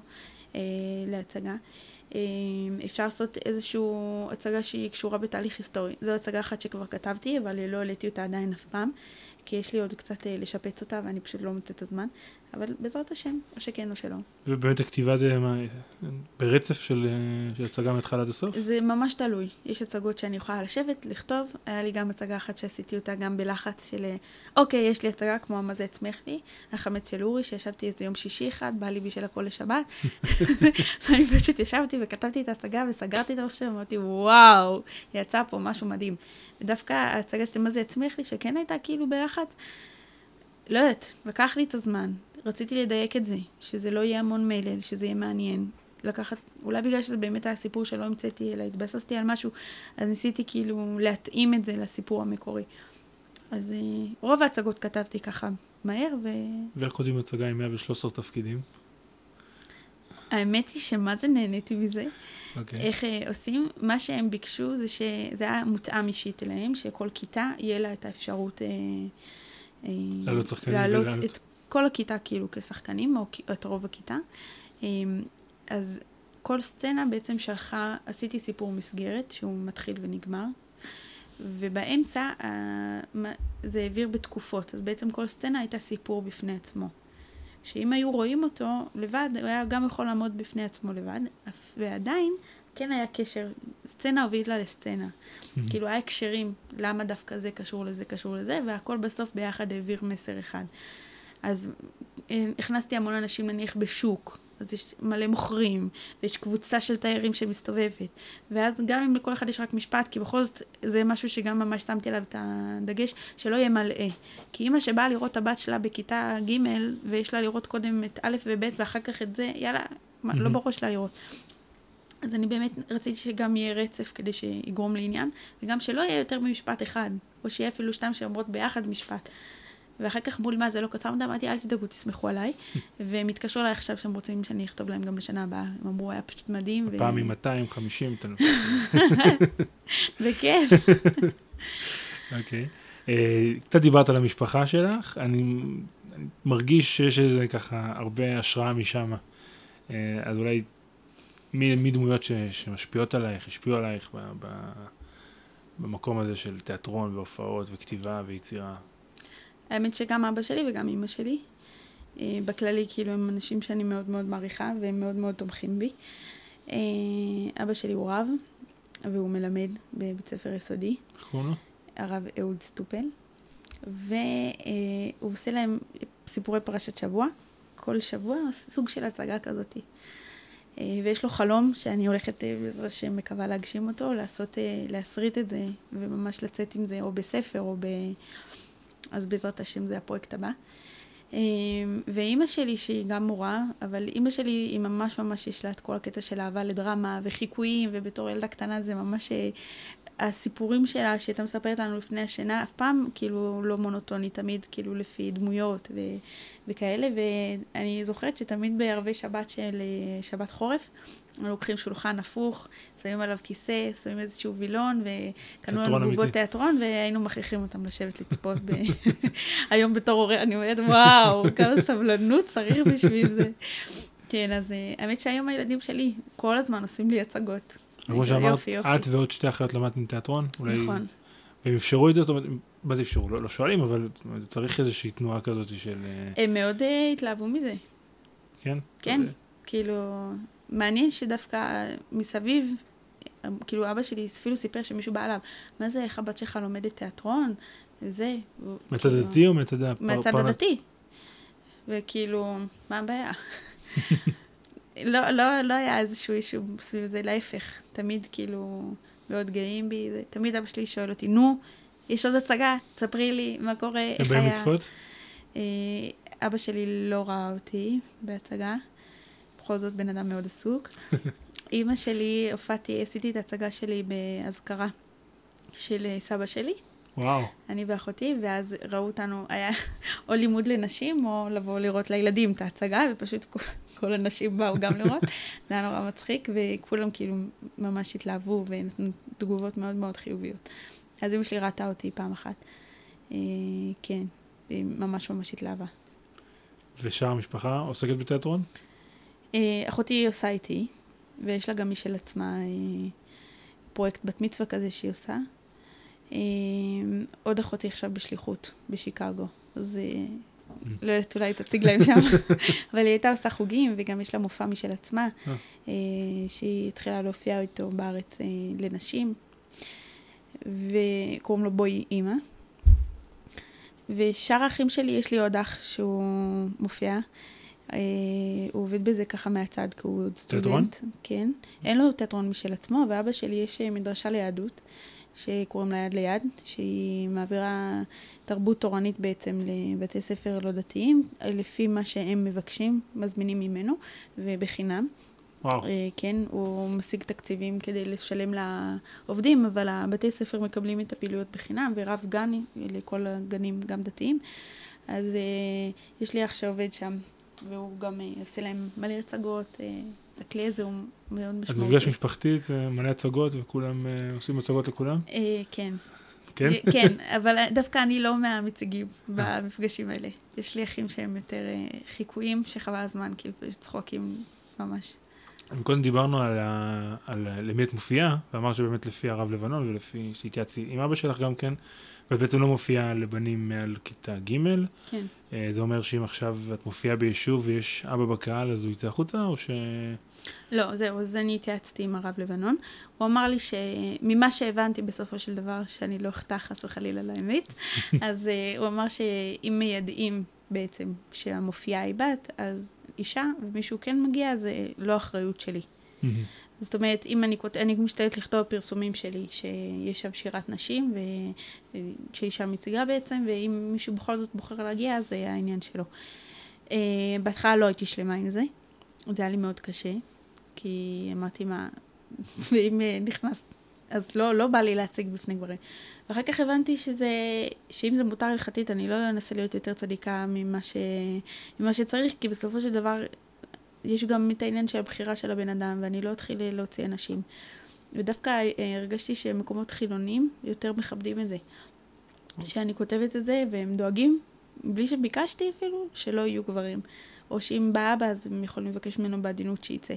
להצגה. אפשר לעשות איזושהי הצגה שהיא קשורה בתהליך היסטורי. זו הצגה אחת שכבר כתבתי, אבל לא העליתי אותה עדיין אף פעם, כי יש לי עוד קצת לשפץ אותה, ואני פשוט לא מוצאת את הזמן, אבל בעזרת השם, או שכן או שלא. ובאמת הכתיבה זה ברצף של הצגה מהתחלה עד הסוף? זה ממש תלוי. יש הצגות שאני יכולה לשבת, לכתוב. היה לי גם הצגה אחת שעשיתי אותה גם בלחץ של, אוקיי, יש לי הצגה כמו מה זה יצמיח לי, החמץ של אורי, שישבתי איזה יום שישי אחד, בא לי בשביל הכל לשבת, ואני פשוט ישבתי וכתבתי את ההצגה וסגרתי את המחשב, ואמרתי, וואו, יצא פה משהו מדהים. ודווקא ההצגה של מה זה יצמיח לי, שכן הייתה כאילו בלחץ, לא יודעת, לקח לי את הזמן. רציתי לדייק את זה, שזה לא יהיה המון מלל, שזה יהיה מעניין. לקחת, אולי בגלל שזה באמת היה סיפור שלא המצאתי, אלא התבססתי על משהו, אז ניסיתי כאילו להתאים את זה לסיפור המקורי. אז רוב ההצגות כתבתי ככה מהר ו... ואיך קודם הצגה עם 113 תפקידים? האמת היא שמה זה נהניתי מזה. איך עושים? מה שהם ביקשו זה שזה היה מותאם אישית אליהם, שכל כיתה יהיה לה את האפשרות להעלות את כל הכיתה כאילו כשחקנים, או את רוב הכיתה. אז כל סצנה בעצם שלחה, עשיתי סיפור מסגרת, שהוא מתחיל ונגמר, ובאמצע זה העביר בתקופות, אז בעצם כל סצנה הייתה סיפור בפני עצמו. שאם היו רואים אותו לבד, הוא היה גם יכול לעמוד בפני עצמו לבד, ועדיין כן היה קשר, סצנה הובילית לה לסצנה. כאילו היה הקשרים, למה דווקא זה קשור לזה, קשור לזה, והכל בסוף ביחד העביר מסר אחד. אז הכנסתי המון אנשים נניח בשוק, אז יש מלא מוכרים, ויש קבוצה של תיירים שמסתובבת, ואז גם אם לכל אחד יש רק משפט, כי בכל זאת זה משהו שגם ממש שמתי עליו את הדגש, שלא יהיה מלאה. כי אמא שבאה לראות את הבת שלה בכיתה ג' ויש לה לראות קודם את א' וב' ואחר כך את זה, יאללה, לא בראש לה לראות. אז אני באמת רציתי שגם יהיה רצף כדי שיגרום לעניין, וגם שלא יהיה יותר ממשפט אחד, או שיהיה אפילו שתיים שאומרות ביחד משפט. ואחר כך מול מה זה לא קצר מדם, אמרתי, אל תדאגו, תסמכו עליי, והם התקשרו אליי עכשיו שהם רוצים שאני אכתוב להם גם לשנה הבאה. הם אמרו, היה פשוט מדהים. הפעם עם 250 תלמידים. זה כיף. אוקיי. קצת דיברת על המשפחה שלך, אני מרגיש שיש איזה ככה הרבה השראה משם. אז אולי מדמויות שמשפיעות עלייך, השפיעו עלייך במקום הזה של תיאטרון והופעות וכתיבה ויצירה. האמת שגם אבא שלי וגם אמא שלי, בכללי כאילו הם אנשים שאני מאוד מאוד מעריכה, והם מאוד מאוד תומכים בי. אבא שלי הוא רב, והוא מלמד בבית ספר יסודי. נכון. הרב אהוד סטופל. והוא עושה להם סיפורי פרשת שבוע. כל שבוע סוג של הצגה כזאת. ויש לו חלום שאני הולכת בזה שמקווה להגשים אותו, להסריט את זה, וממש לצאת עם זה או בספר או ב... אז בעזרת השם זה הפרויקט הבא. ואימא שלי שהיא גם מורה, אבל אימא שלי היא ממש ממש יש לה את כל הקטע של אהבה לדרמה וחיקויים, ובתור ילדה קטנה זה ממש הסיפורים שלה שהייתה מספרת לנו לפני השינה, אף פעם כאילו לא מונוטוני, תמיד כאילו לפי דמויות וכאלה, ואני זוכרת שתמיד בערבי שבת של שבת חורף, לוקחים שולחן הפוך, שמים עליו כיסא, שמים איזשהו וילון, וקנו לנו בובות תיאטרון, והיינו מכריחים אותם לשבת לצפות היום בתור הורי, אני אומרת, וואו, כמה סבלנות צריך בשביל זה. כן, אז האמת שהיום הילדים שלי כל הזמן עושים לי הצגות. כמו שאמרת, את ועוד שתי אחיות למדתם תיאטרון? נכון. והם אפשרו את זה, זאת אומרת, מה זה אפשרו? לא שואלים, אבל צריך איזושהי תנועה כזאת של... הם מאוד התלהבו מזה. כן? כן, כאילו... מעניין שדווקא מסביב, כאילו אבא שלי אפילו סיפר שמישהו בא עליו, מה זה, איך הבת שלך לומדת תיאטרון? זה... מצד דתי או מצד הפרנס? מצד הדתי. וכאילו, מה הבעיה? לא היה איזשהו אישהו סביב זה, להפך. תמיד כאילו מאוד גאים בי, תמיד אבא שלי שואל אותי, נו, יש עוד הצגה, תספרי לי מה קורה, איך היה. במצוות? אבא שלי לא ראה אותי בהצגה. בכל זאת בן אדם מאוד עסוק. אמא שלי, עשיתי את ההצגה שלי באזכרה של סבא שלי. וואו. אני ואחותי, ואז ראו אותנו, היה או לימוד לנשים, או לבוא לראות לילדים את ההצגה, ופשוט כל הנשים באו גם לראות. זה היה נורא מצחיק, וכולם כאילו ממש התלהבו, ונתנו תגובות מאוד מאוד חיוביות. אז אמא שלי ראתה אותי פעם אחת. כן, היא ממש ממש התלהבה. ושאר המשפחה עוסקת בתיאטרון? אחותי עושה איתי, ויש לה גם מי של עצמה פרויקט בת מצווה כזה שהיא עושה. עוד אחותי עכשיו בשליחות, בשיקגו, אז לא יודעת אולי תציג להם שם, אבל היא הייתה עושה חוגים, וגם יש לה מופע מי של עצמה, שהיא התחילה להופיע איתו בארץ לנשים, וקוראים לו בואי אימא. ושאר האחים שלי, יש לי עוד אח שהוא מופיע, הוא עובד בזה ככה מהצד, כי הוא סטודנט. תיאטרון? כן. אין לו תיאטרון משל עצמו, ואבא שלי יש מדרשה ליהדות, שקוראים לה יד ליד, שהיא מעבירה תרבות תורנית בעצם לבתי ספר לא דתיים, לפי מה שהם מבקשים, מזמינים ממנו, ובחינם. וואו. כן, הוא משיג תקציבים כדי לשלם לעובדים, אבל הבתי ספר מקבלים את הפעילויות בחינם, ורב גני, לכל הגנים גם דתיים. אז יש לי אח שעובד שם. והוא גם עושה להם מלא הצגות, הכלי הזה הוא מאוד משמעותי. את מפגש משפחתית, מלא הצגות, וכולם עושים הצגות לכולם? כן. כן? כן, אבל דווקא אני לא מהמציגים במפגשים האלה. יש לי אחים שהם יותר חיקויים, שחבל הזמן, כאילו צחוקים ממש. קודם דיברנו על למי את מופיעה, ואמר שבאמת לפי הרב לבנון ולפי שהתייעצי עם אבא שלך גם כן, ואת בעצם לא מופיעה לבנים מעל כיתה ג'. כן. זה אומר שאם עכשיו את מופיעה ביישוב ויש אבא בקהל, אז הוא יצא החוצה, או ש... לא, זהו, אז אני התייעצתי עם הרב לבנון. הוא אמר לי שממה שהבנתי בסופו של דבר, שאני לא אכתח חס וחלילה לאמת, אז הוא אמר שאם מיידעים בעצם שהמופיעה היא בת, אז... אישה, ומישהו כן מגיע, זה לא אחריות שלי. זאת אומרת, אם אני משתדלת לכתוב פרסומים שלי, שיש שם שירת נשים, שאישה מציגה בעצם, ואם מישהו בכל זאת בוחר להגיע, אז זה היה העניין שלו. בהתחלה לא הייתי שלמה עם זה. זה היה לי מאוד קשה, כי אמרתי מה, ואם נכנס, אז לא בא לי להציג בפני גברים. ואחר כך הבנתי שאם זה מותר הלכתית, אני לא אנסה להיות יותר צדיקה ממה שצריך, כי בסופו של דבר יש גם את העניין של הבחירה של הבן אדם, ואני לא אתחיל להוציא אנשים. ודווקא הרגשתי שמקומות חילונים יותר מכבדים את זה. שאני כותבת את זה, והם דואגים, בלי שביקשתי אפילו, שלא יהיו גברים. או שאם בא אבא, אז הם יכולים לבקש ממנו בעדינות שייצא.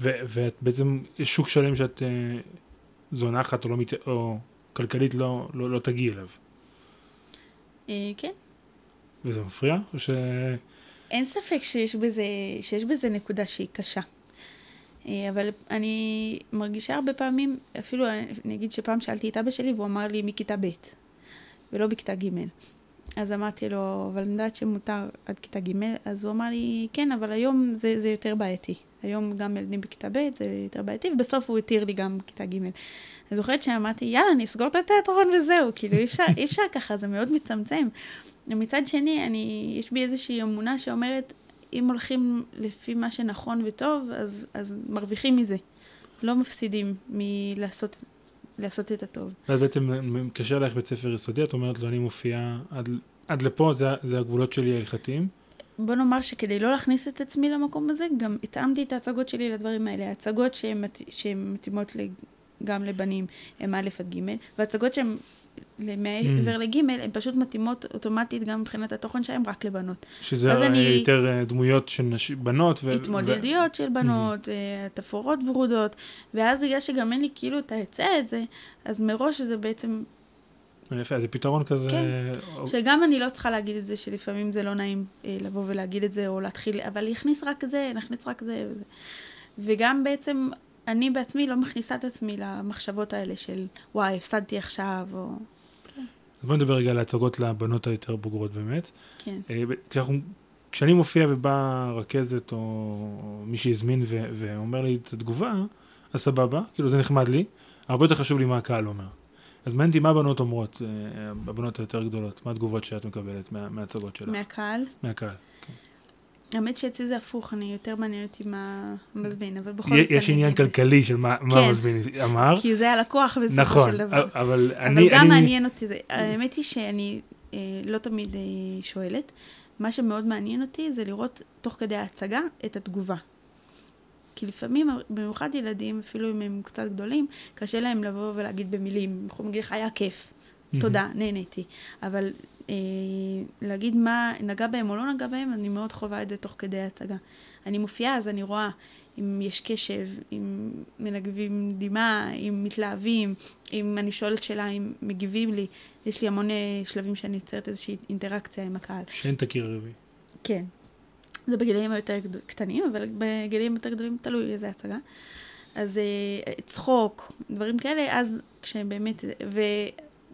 ואת בעצם, יש שוק שלם שאת זונחת או כלכלית לא תגיע אליו. כן. וזה מפריע? או ש... אין ספק שיש בזה נקודה שהיא קשה. אבל אני מרגישה הרבה פעמים, אפילו נגיד שפעם שאלתי את אבא שלי, והוא אמר לי מכיתה ב' ולא בכיתה ג'. אז אמרתי לו, אבל אני יודעת שמותר עד כיתה ג', אז הוא אמר לי, כן, אבל היום זה יותר בעייתי. היום גם ילדים בכיתה ב', זה יותר בעייתי, ובסוף הוא התיר לי גם בכיתה ג'. אני זוכרת שאמרתי, יאללה, אני אסגור את התיאטרון וזהו, כאילו אי אפשר ככה, זה מאוד מצמצם. ומצד שני, יש בי איזושהי אמונה שאומרת, אם הולכים לפי מה שנכון וטוב, אז מרוויחים מזה. לא מפסידים מלעשות את הטוב. ואת בעצם קשה עליך בית ספר יסודי, את אומרת לו, אני מופיעה עד לפה, זה הגבולות שלי ההלכתיים. בוא נאמר שכדי לא להכניס את עצמי למקום הזה, גם התאמתי את ההצגות שלי לדברים האלה. ההצגות שהן מתאימות גם לבנים, הן א' עד ג', וההצגות שהן למעבר לג', הן פשוט מתאימות אוטומטית גם מבחינת התוכן שהן רק לבנות. שזה יותר דמויות של בנות. התמודדויות של בנות, תפאורות ורודות, ואז בגלל שגם אין לי כאילו את ההצעה הזה, אז מראש זה בעצם... יפה, זה פתרון כזה... כן, שגם אני לא צריכה להגיד את זה, שלפעמים זה לא נעים לבוא ולהגיד את זה, או להתחיל, אבל להכניס רק זה, נכניס רק זה וזה. וגם בעצם, אני בעצמי לא מכניסה את עצמי למחשבות האלה של, וואי, הפסדתי עכשיו, או... אז בוא נדבר רגע על ההצגות לבנות היותר בוגרות באמת. כן. כשאני מופיע ובאה רכזת, או מי שהזמין ואומר לי את התגובה, אז סבבה, כאילו זה נחמד לי, הרבה יותר חשוב לי מה הקהל אומר. אז מעניין אותי, מה הבנות אומרות, הבנות היותר גדולות? מה התגובות שאת מקבלת מההצגות שלך? מהקהל? מהקהל, כן. האמת שאצלי זה הפוך, אני יותר מעניין אותי מה מזמין, אבל בכל זאת... יש עניין כלכלי של מה מזמין, אמר? כי זה הלקוח בסופו של דבר. נכון, אבל אני... אבל גם מעניין אותי זה. האמת היא שאני לא תמיד שואלת. מה שמאוד מעניין אותי זה לראות תוך כדי ההצגה את התגובה. כי לפעמים, במיוחד ילדים, אפילו אם הם קצת גדולים, קשה להם לבוא ולהגיד במילים, אנחנו מגיעים, היה כיף, תודה, נהניתי. אבל להגיד מה נגע בהם או לא נגע בהם, אני מאוד חובה את זה תוך כדי ההצגה. אני מופיעה, אז אני רואה אם יש קשב, אם מנגבים דימה, אם מתלהבים, אם אני שואלת שאלה, אם מגיבים לי. יש לי המון שלבים שאני יוצרת איזושהי אינטראקציה עם הקהל. שאין תכיר רבי. כן. זה בגילאים היותר קטנים, אבל בגילאים יותר גדולים תלוי איזה הצגה. אז צחוק, דברים כאלה, אז כשבאמת,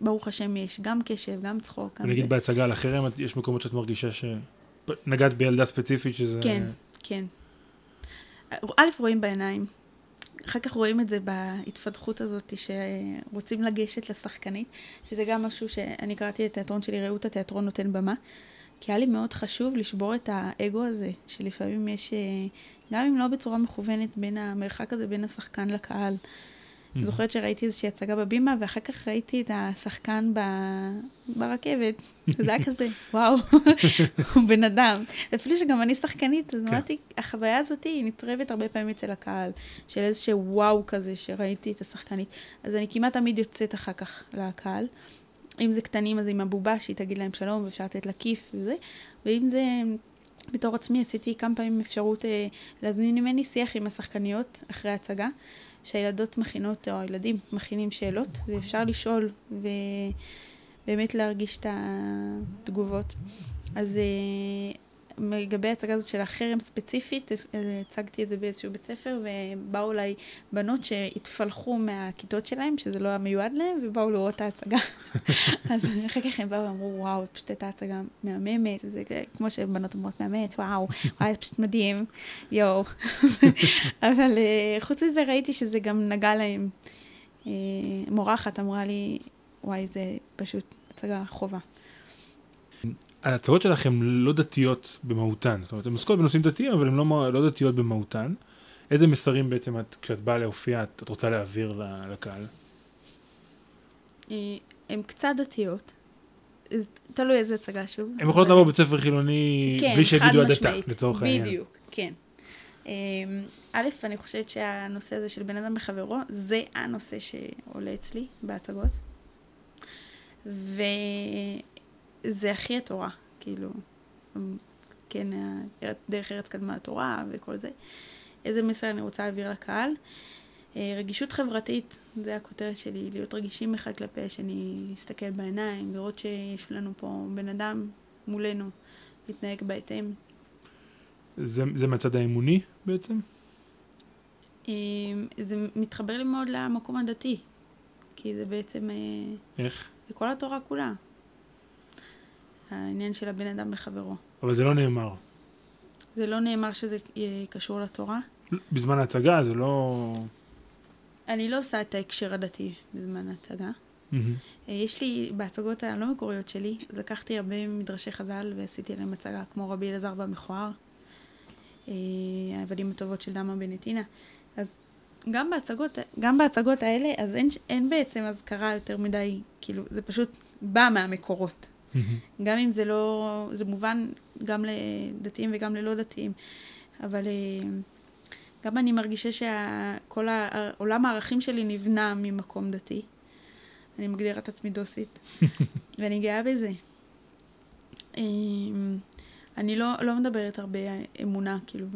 וברוך השם יש גם קשב, גם צחוק. אני אגיד בהצגה על אחרים, יש מקומות שאת מרגישה שנגעת בילדה ספציפית שזה... כן, כן. א' רואים בעיניים, אחר כך רואים את זה בהתפתחות הזאת שרוצים לגשת לשחקנית, שזה גם משהו שאני קראתי לתיאטרון שלי, ראות התיאטרון נותן במה, כי היה לי מאוד חשוב לשבור את האגו הזה, שלפעמים יש, גם אם לא בצורה מכוונת, בין המרחק הזה, בין השחקן לקהל. זוכרת שראיתי איזושהי הצגה בבימה, ואחר כך ראיתי את השחקן ברכבת. זה היה כזה, וואו, הוא בן אדם. אפילו שגם אני שחקנית, אז אמרתי, החוויה הזאת היא נתרבת הרבה פעמים אצל הקהל, של איזשהו וואו כזה, שראיתי את השחקנית. אז אני כמעט תמיד יוצאת אחר כך לקהל. אם זה קטנים, אז עם הבובה, שהיא תגיד להם שלום, ואפשר לתת לה כיף וזה. ואם זה בתור עצמי עשיתי כמה פעמים אפשרות להזמין ממני שיח עם השחקניות אחרי ההצגה, שהילדות מכינות, או הילדים מכינים שאלות, ואפשר לשאול ובאמת להרגיש את התגובות. אז לגבי ההצגה הזאת של החרם ספציפית, הצגתי את זה באיזשהו בית ספר, ובאו אליי בנות שהתפלחו מהכיתות שלהם, שזה לא המיועד להם, ובאו לראות את ההצגה. אז אחר כך הם באו ואמרו, וואו, את פשוט הייתה הצגה מהממת, וזה כמו שבנות אומרות מהמת, וואו, וואי, פשוט מדהים, יואו. אבל חוץ מזה ראיתי שזה גם נגע להם. מורה אחת אמרה לי, וואי, זה פשוט הצגה חובה. ההצעות שלכם לא דתיות במהותן, זאת אומרת, הן עוסקות בנושאים דתיים, אבל הן לא דתיות במהותן. איזה מסרים בעצם, כשאת באה להופיע, את רוצה להעביר לקהל? הן קצת דתיות, תלוי איזה הצגה שוב. הן יכולות לבוא בבית ספר חילוני, בלי שיגידו הדתה, לצורך העניין. בדיוק, כן. א', אני חושבת שהנושא הזה של בן אדם בחברו, זה הנושא שעולה אצלי בהצגות. זה הכי התורה, כאילו, כן, דרך ארץ קדמה לתורה וכל זה. איזה מסר אני רוצה להעביר לקהל? רגישות חברתית, זה הכותרת שלי, להיות רגישים אחד כלפי השני, להסתכל בעיניים, לראות שיש לנו פה בן אדם מולנו, להתנהג בהתאם. זה מהצד האמוני בעצם? זה מתחבר לי מאוד למקום הדתי, כי זה בעצם... איך? זה כל התורה כולה. העניין של הבן אדם בחברו. אבל זה לא נאמר. זה לא נאמר שזה קשור לתורה? בזמן ההצגה זה לא... אני לא עושה את ההקשר הדתי בזמן ההצגה. יש לי, בהצגות הלא מקוריות שלי, לקחתי הרבה מדרשי חז"ל ועשיתי להם הצגה, כמו רבי אלעזר והמכוער, העבדים הטובות של דמה בנתינה. אז גם בהצגות האלה, אז אין בעצם הזכרה יותר מדי, כאילו, זה פשוט בא מהמקורות. גם אם זה לא, זה מובן גם לדתיים וגם ללא דתיים, אבל גם אני מרגישה שכל העולם הערכים שלי נבנה ממקום דתי. אני מגדירת עצמי דוסית ואני גאה בזה. אני לא מדברת הרבה אמונה כאילו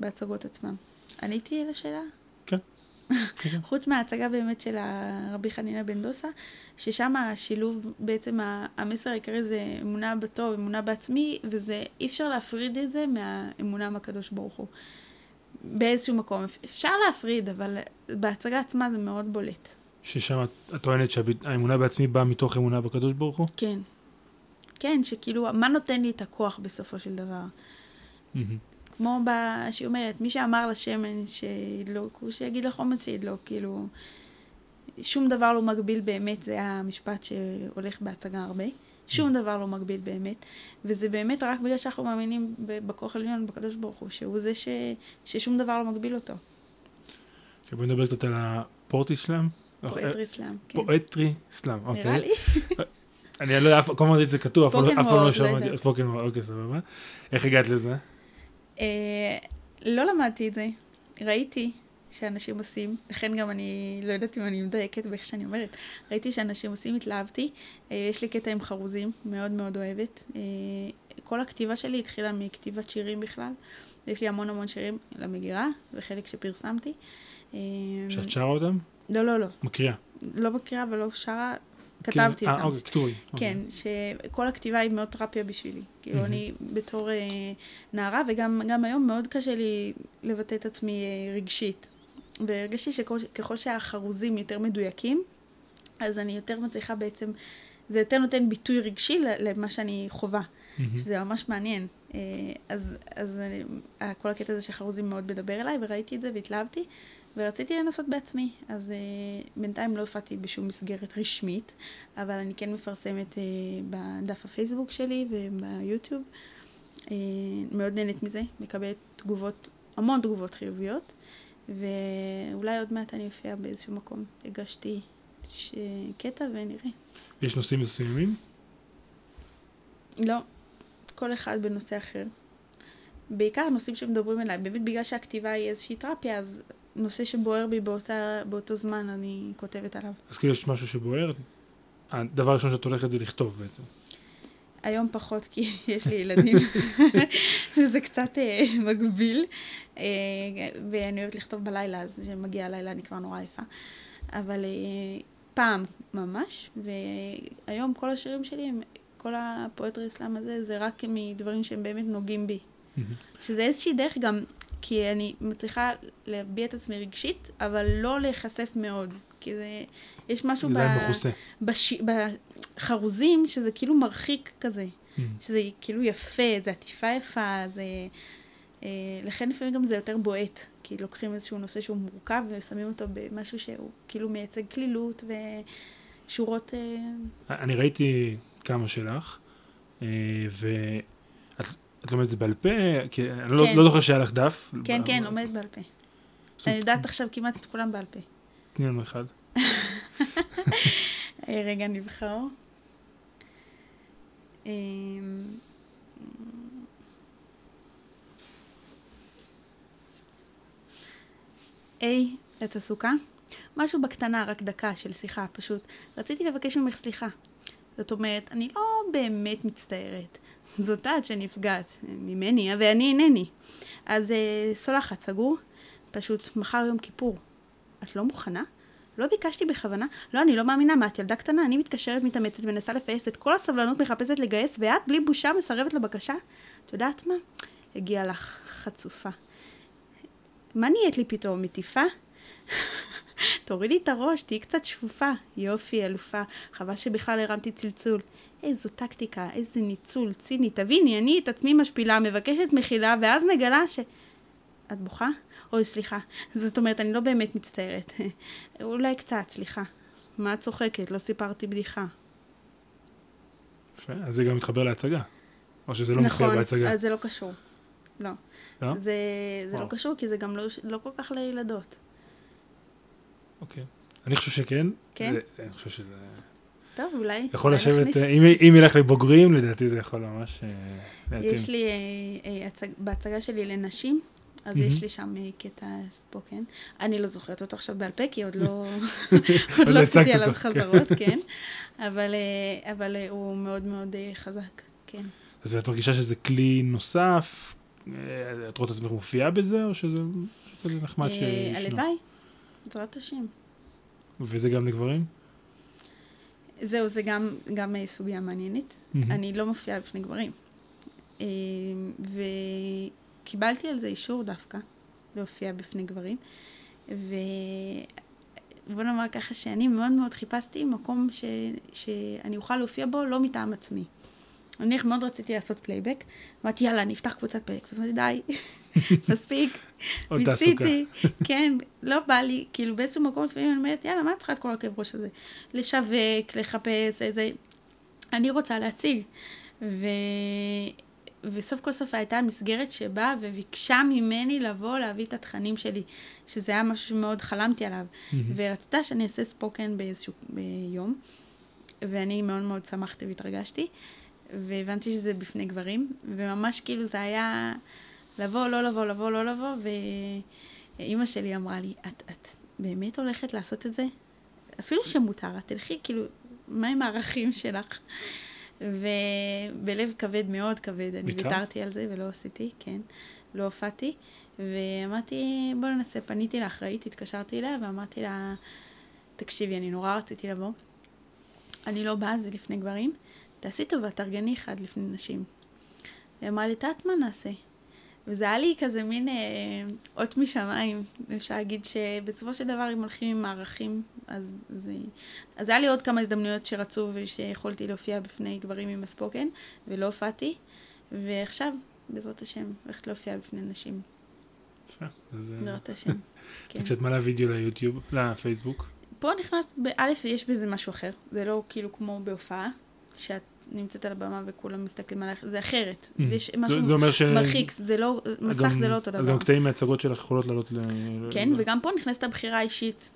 בהצגות עצמם. עניתי לשאלה? כן. חוץ מההצגה באמת של הרבי חננה בן דוסה, ששם השילוב בעצם, המסר העיקרי זה אמונה בטוב, אמונה בעצמי, וזה אי אפשר להפריד את זה מהאמונה מהקדוש ברוך הוא. באיזשהו מקום. אפשר להפריד, אבל בהצגה עצמה זה מאוד בולט. ששם את טוענת שהאמונה בעצמי באה מתוך אמונה בקדוש ברוך הוא? כן. כן, שכאילו, מה נותן לי את הכוח בסופו של דבר? כמו שהיא אומרת, מי שאמר לשמן שידלוק, הוא שיגיד לחומץ שידלוק, כאילו, שום דבר לא מגביל באמת, זה המשפט שהולך בהצגה הרבה, שום דבר לא מגביל באמת, וזה באמת רק בגלל שאנחנו מאמינים בכוח עליון, בקדוש ברוך הוא, שהוא זה ששום דבר לא מגביל אותו. בואי נדבר קצת על הפורטיסלאם. פואטריסלאם, כן. פואטריסלאם, אוקיי. נראה לי. אני לא יודע, כל מה זה כתוב, אף פעם לא שמעתי. ספוקן וורד, אוקיי, סבבה. איך הגעת לזה? לא למדתי את זה, ראיתי שאנשים עושים, לכן גם אני לא יודעת אם אני מדייקת באיך שאני אומרת, ראיתי שאנשים עושים, התלהבתי, יש לי קטע עם חרוזים, מאוד מאוד אוהבת, כל הכתיבה שלי התחילה מכתיבת שירים בכלל, יש לי המון המון שירים למגירה, וחלק שפרסמתי. שאת שרה אותם? לא, לא, לא. מקריאה? לא מקריאה, אבל לא שרה, כתבתי אותם. אוקיי, כתובי. כן, שכל הכתיבה היא מאוד תרפיה בשבילי. כאילו, אני בתור נערה, וגם היום מאוד קשה לי לבטא את עצמי רגשית. והרגשתי שככל שהחרוזים יותר מדויקים, אז אני יותר מצליחה בעצם, זה יותר נותן ביטוי רגשי למה שאני חובה. שזה ממש מעניין. אז כל הקטע הזה שחרוזים מאוד מדבר אליי, וראיתי את זה והתלהבתי. ורציתי לנסות בעצמי, אז בינתיים לא הפעתי בשום מסגרת רשמית, אבל אני כן מפרסמת בדף הפייסבוק שלי וביוטיוב. מאוד נהנית מזה, מקבלת תגובות, המון תגובות חיוביות, ואולי עוד מעט אני אופיע באיזשהו מקום. הגשתי קטע ונראה. יש נושאים מסוימים? לא, כל אחד בנושא אחר. בעיקר נושאים שמדברים אליי, באמת בגלל שהכתיבה היא איזושהי תרפיה, אז... נושא שבוער בי באותו זמן, אני כותבת עליו. אז כאילו יש משהו שבוער? הדבר הראשון שאת הולכת זה לכתוב בעצם. היום פחות, כי יש לי ילדים, וזה קצת מגביל, ואני אוהבת לכתוב בלילה, אז כשמגיע הלילה אני כבר נורא עייפה, אבל פעם ממש, והיום כל השירים שלי, כל הפואטרי אסלאם הזה, זה רק מדברים שהם באמת נוגעים בי, שזה איזושהי דרך גם, כי אני מצליחה להביע את עצמי רגשית, אבל לא להיחשף מאוד, כי זה, יש משהו בחרוזים, שזה כאילו מרחיק כזה, שזה כאילו יפה, זה עטיפה יפה, זה, לכן לפעמים גם זה יותר בועט, כי לוקחים איזשהו נושא שהוא מורכב, ושמים אותו במשהו שהוא כאילו מייצג כלילות ושורות. אני ראיתי כמה שלך, ואת לומדת בעל פה, אני לא זוכר שהיה לך דף. כן, כן, לומדת בעל פה. אני יודעת עכשיו כמעט את כולם בעל פה. תני לנו אחד. רגע נבחר. היי, את עסוקה? משהו בקטנה, רק דקה של שיחה, פשוט. רציתי לבקש ממך סליחה. זאת אומרת, אני לא באמת מצטערת. זאת את שנפגעת ממני, ואני אינני. אז סולחת, סגור? פשוט מחר יום כיפור. את לא מוכנה? לא ביקשתי בכוונה? לא, אני לא מאמינה, מה, את ילדה קטנה? אני מתקשרת, מתאמצת, מנסה לפייס את כל הסבלנות, מחפשת לגייס, ואת בלי בושה מסרבת לבקשה? את יודעת מה? הגיעה לך חצופה. מה נהיית לי פתאום, מטיפה? תורידי את הראש, תהיי קצת שפופה. יופי, אלופה. חבל שבכלל הרמתי צלצול. איזו טקטיקה, איזה ניצול, ציני. תביני, אני את עצמי משפילה, מבקשת מחילה, ואז מגלה ש... את בוכה? אוי, סליחה. זאת אומרת, אני לא באמת מצטערת. אולי קצת, סליחה. מה את צוחקת? לא סיפרתי בדיחה. אז זה גם מתחבר להצגה. או שזה לא מתחבר להצגה. נכון, אז זה לא קשור. לא. זה לא קשור, כי זה גם לא כל כך לילדות. אוקיי. אני חושב שכן. כן? אני חושב שזה... טוב, אולי. יכול לשבת, אם ילך לבוגרים, לדעתי זה יכול ממש להתאים. יש לי, בהצגה שלי לנשים, אז יש לי שם קטע ספוקן. אני לא זוכרת אותו עכשיו בעל פה, כי עוד לא... עוד לא עשיתי עליו חזרות, כן. אבל הוא מאוד מאוד חזק, כן. אז ואת מרגישה שזה כלי נוסף? את רואה את עצמך מופיעה בזה, או שזה נחמד שישנו? הלוואי. דרת השם. וזה גם לגברים? זהו, זה גם סוגיה מעניינת. אני לא מופיעה בפני גברים. וקיבלתי על זה אישור דווקא, להופיע בפני גברים. ובוא נאמר ככה שאני מאוד מאוד חיפשתי מקום שאני אוכל להופיע בו לא מטעם עצמי. אני מאוד רציתי לעשות פלייבק, אמרתי, יאללה, נפתח קבוצת פלייבק, ואז אמרתי, די, מספיק, מציתי, כן, לא בא לי, כאילו באיזשהו מקום, לפעמים אני אומרת, יאללה, מה צריכה את כל הכאב ראש הזה? לשווק, לחפש, איזה... אני רוצה להציג, וסוף כל סוף הייתה מסגרת שבאה וביקשה ממני לבוא להביא את התכנים שלי, שזה היה משהו שמאוד חלמתי עליו, ורצתה שאני אעשה ספוקן באיזשהו יום, ואני מאוד מאוד שמחתי והתרגשתי, והבנתי שזה בפני גברים, וממש כאילו זה היה לבוא, לא לבוא, לבוא, לא לבוא, ואימא שלי אמרה לי, את באמת הולכת לעשות את זה? אפילו שמותר, את תלכי, כאילו, מה עם הערכים שלך? ובלב כבד, מאוד כבד, אני ויתרתי על זה ולא עשיתי, כן, לא הופעתי, ואמרתי, בוא ננסה, פניתי לאחראית, התקשרתי אליה, ואמרתי לה, תקשיבי, אני נורא רציתי לבוא, אני לא באה, זה לפני גברים, תעשי טובה, תארגני אחד לפני נשים. היא אמרה לי, תעת מה נעשה? וזה היה לי כזה מין אות משמיים. אפשר להגיד שבסופו של דבר, אם הולכים עם מערכים, אז היה לי עוד כמה הזדמנויות שרצו, ושיכולתי להופיע בפני גברים עם הספוקן, ולא הופעתי. ועכשיו, בעזרת השם, הולכת להופיע בפני נשים. יפה. בעזרת השם. כשאת מעלה וידאו ליוטיוב, לפייסבוק? פה נכנס, באלף יש בזה משהו אחר. זה לא כאילו כמו בהופעה. שאת נמצאת על הבמה וכולם מסתכלים עליך, זה אחרת, זה משהו מרחיק, זה לא, מסך זה לא אותו דבר. אז גם קטעים מהצגות שלך יכולות לעלות ל... כן, וגם פה נכנסת הבחירה האישית,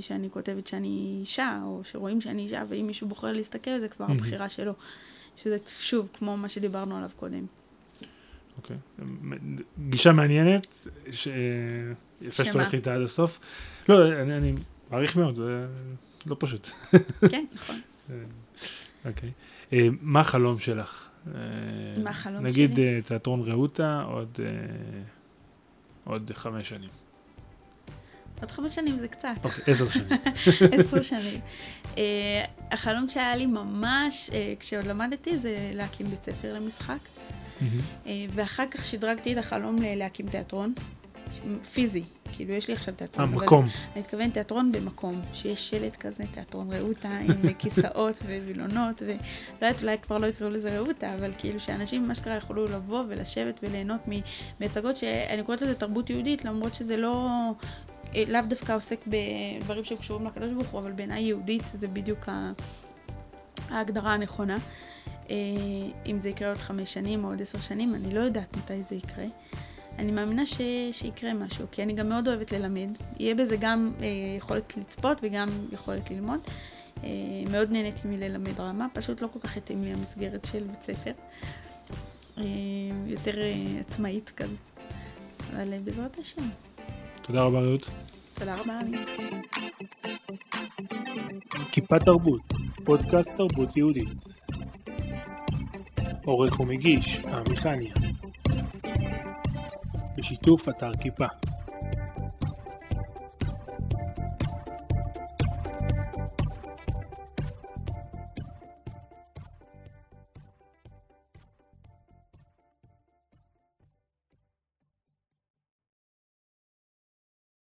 שאני כותבת שאני אישה, או שרואים שאני אישה, ואם מישהו בוחר להסתכל, זה כבר הבחירה שלו, שזה שוב, כמו מה שדיברנו עליו קודם. אוקיי. גישה מעניינת, יפה שאתה הולכת איתה עד הסוף. לא, אני מעריך מאוד, זה לא פשוט. כן, נכון. אוקיי. מה החלום שלך? מה החלום שלי? נגיד תיאטרון רעותא עוד 5 שנים. עוד 5 שנים זה קצת. 10 שנים. 10 שנים. החלום שהיה לי ממש, כשעוד למדתי, זה להקים בית ספר למשחק. ואחר כך שדרגתי את החלום להקים תיאטרון פיזי. כאילו יש לי עכשיו תיאטרון. מקום. אני מתכוון תיאטרון במקום, שיש שלט כזה, תיאטרון רעותא, עם כיסאות ובילונות, ולא יודעת, אולי כבר לא יקראו לזה רעותא, אבל כאילו שאנשים, מה שקרה, יכולו לבוא ולשבת וליהנות מהצגות, שאני קוראת לזה תרבות יהודית, למרות שזה לא... לאו דווקא עוסק בדברים שקשורים לקדוש ברוך הוא, אבל בעיניי יהודית זה בדיוק ההגדרה הנכונה. אם זה יקרה עוד 5 שנים או עוד 10 שנים, אני לא יודעת מתי זה יקרה. אני מאמינה שיקרה משהו, כי אני גם מאוד אוהבת ללמד. יהיה בזה גם יכולת לצפות וגם יכולת ללמוד. מאוד נהניתי מללמד דרמה, פשוט לא כל כך התאים לי המסגרת של בית ספר. יותר עצמאית כזה. אבל בעזרת השם. תודה רבה רעות. תודה רבה. כיפה תרבות, פודקאסט תרבות יהודית. עורך ומגיש, עמיחניה. בשיתוף אתר כיפה.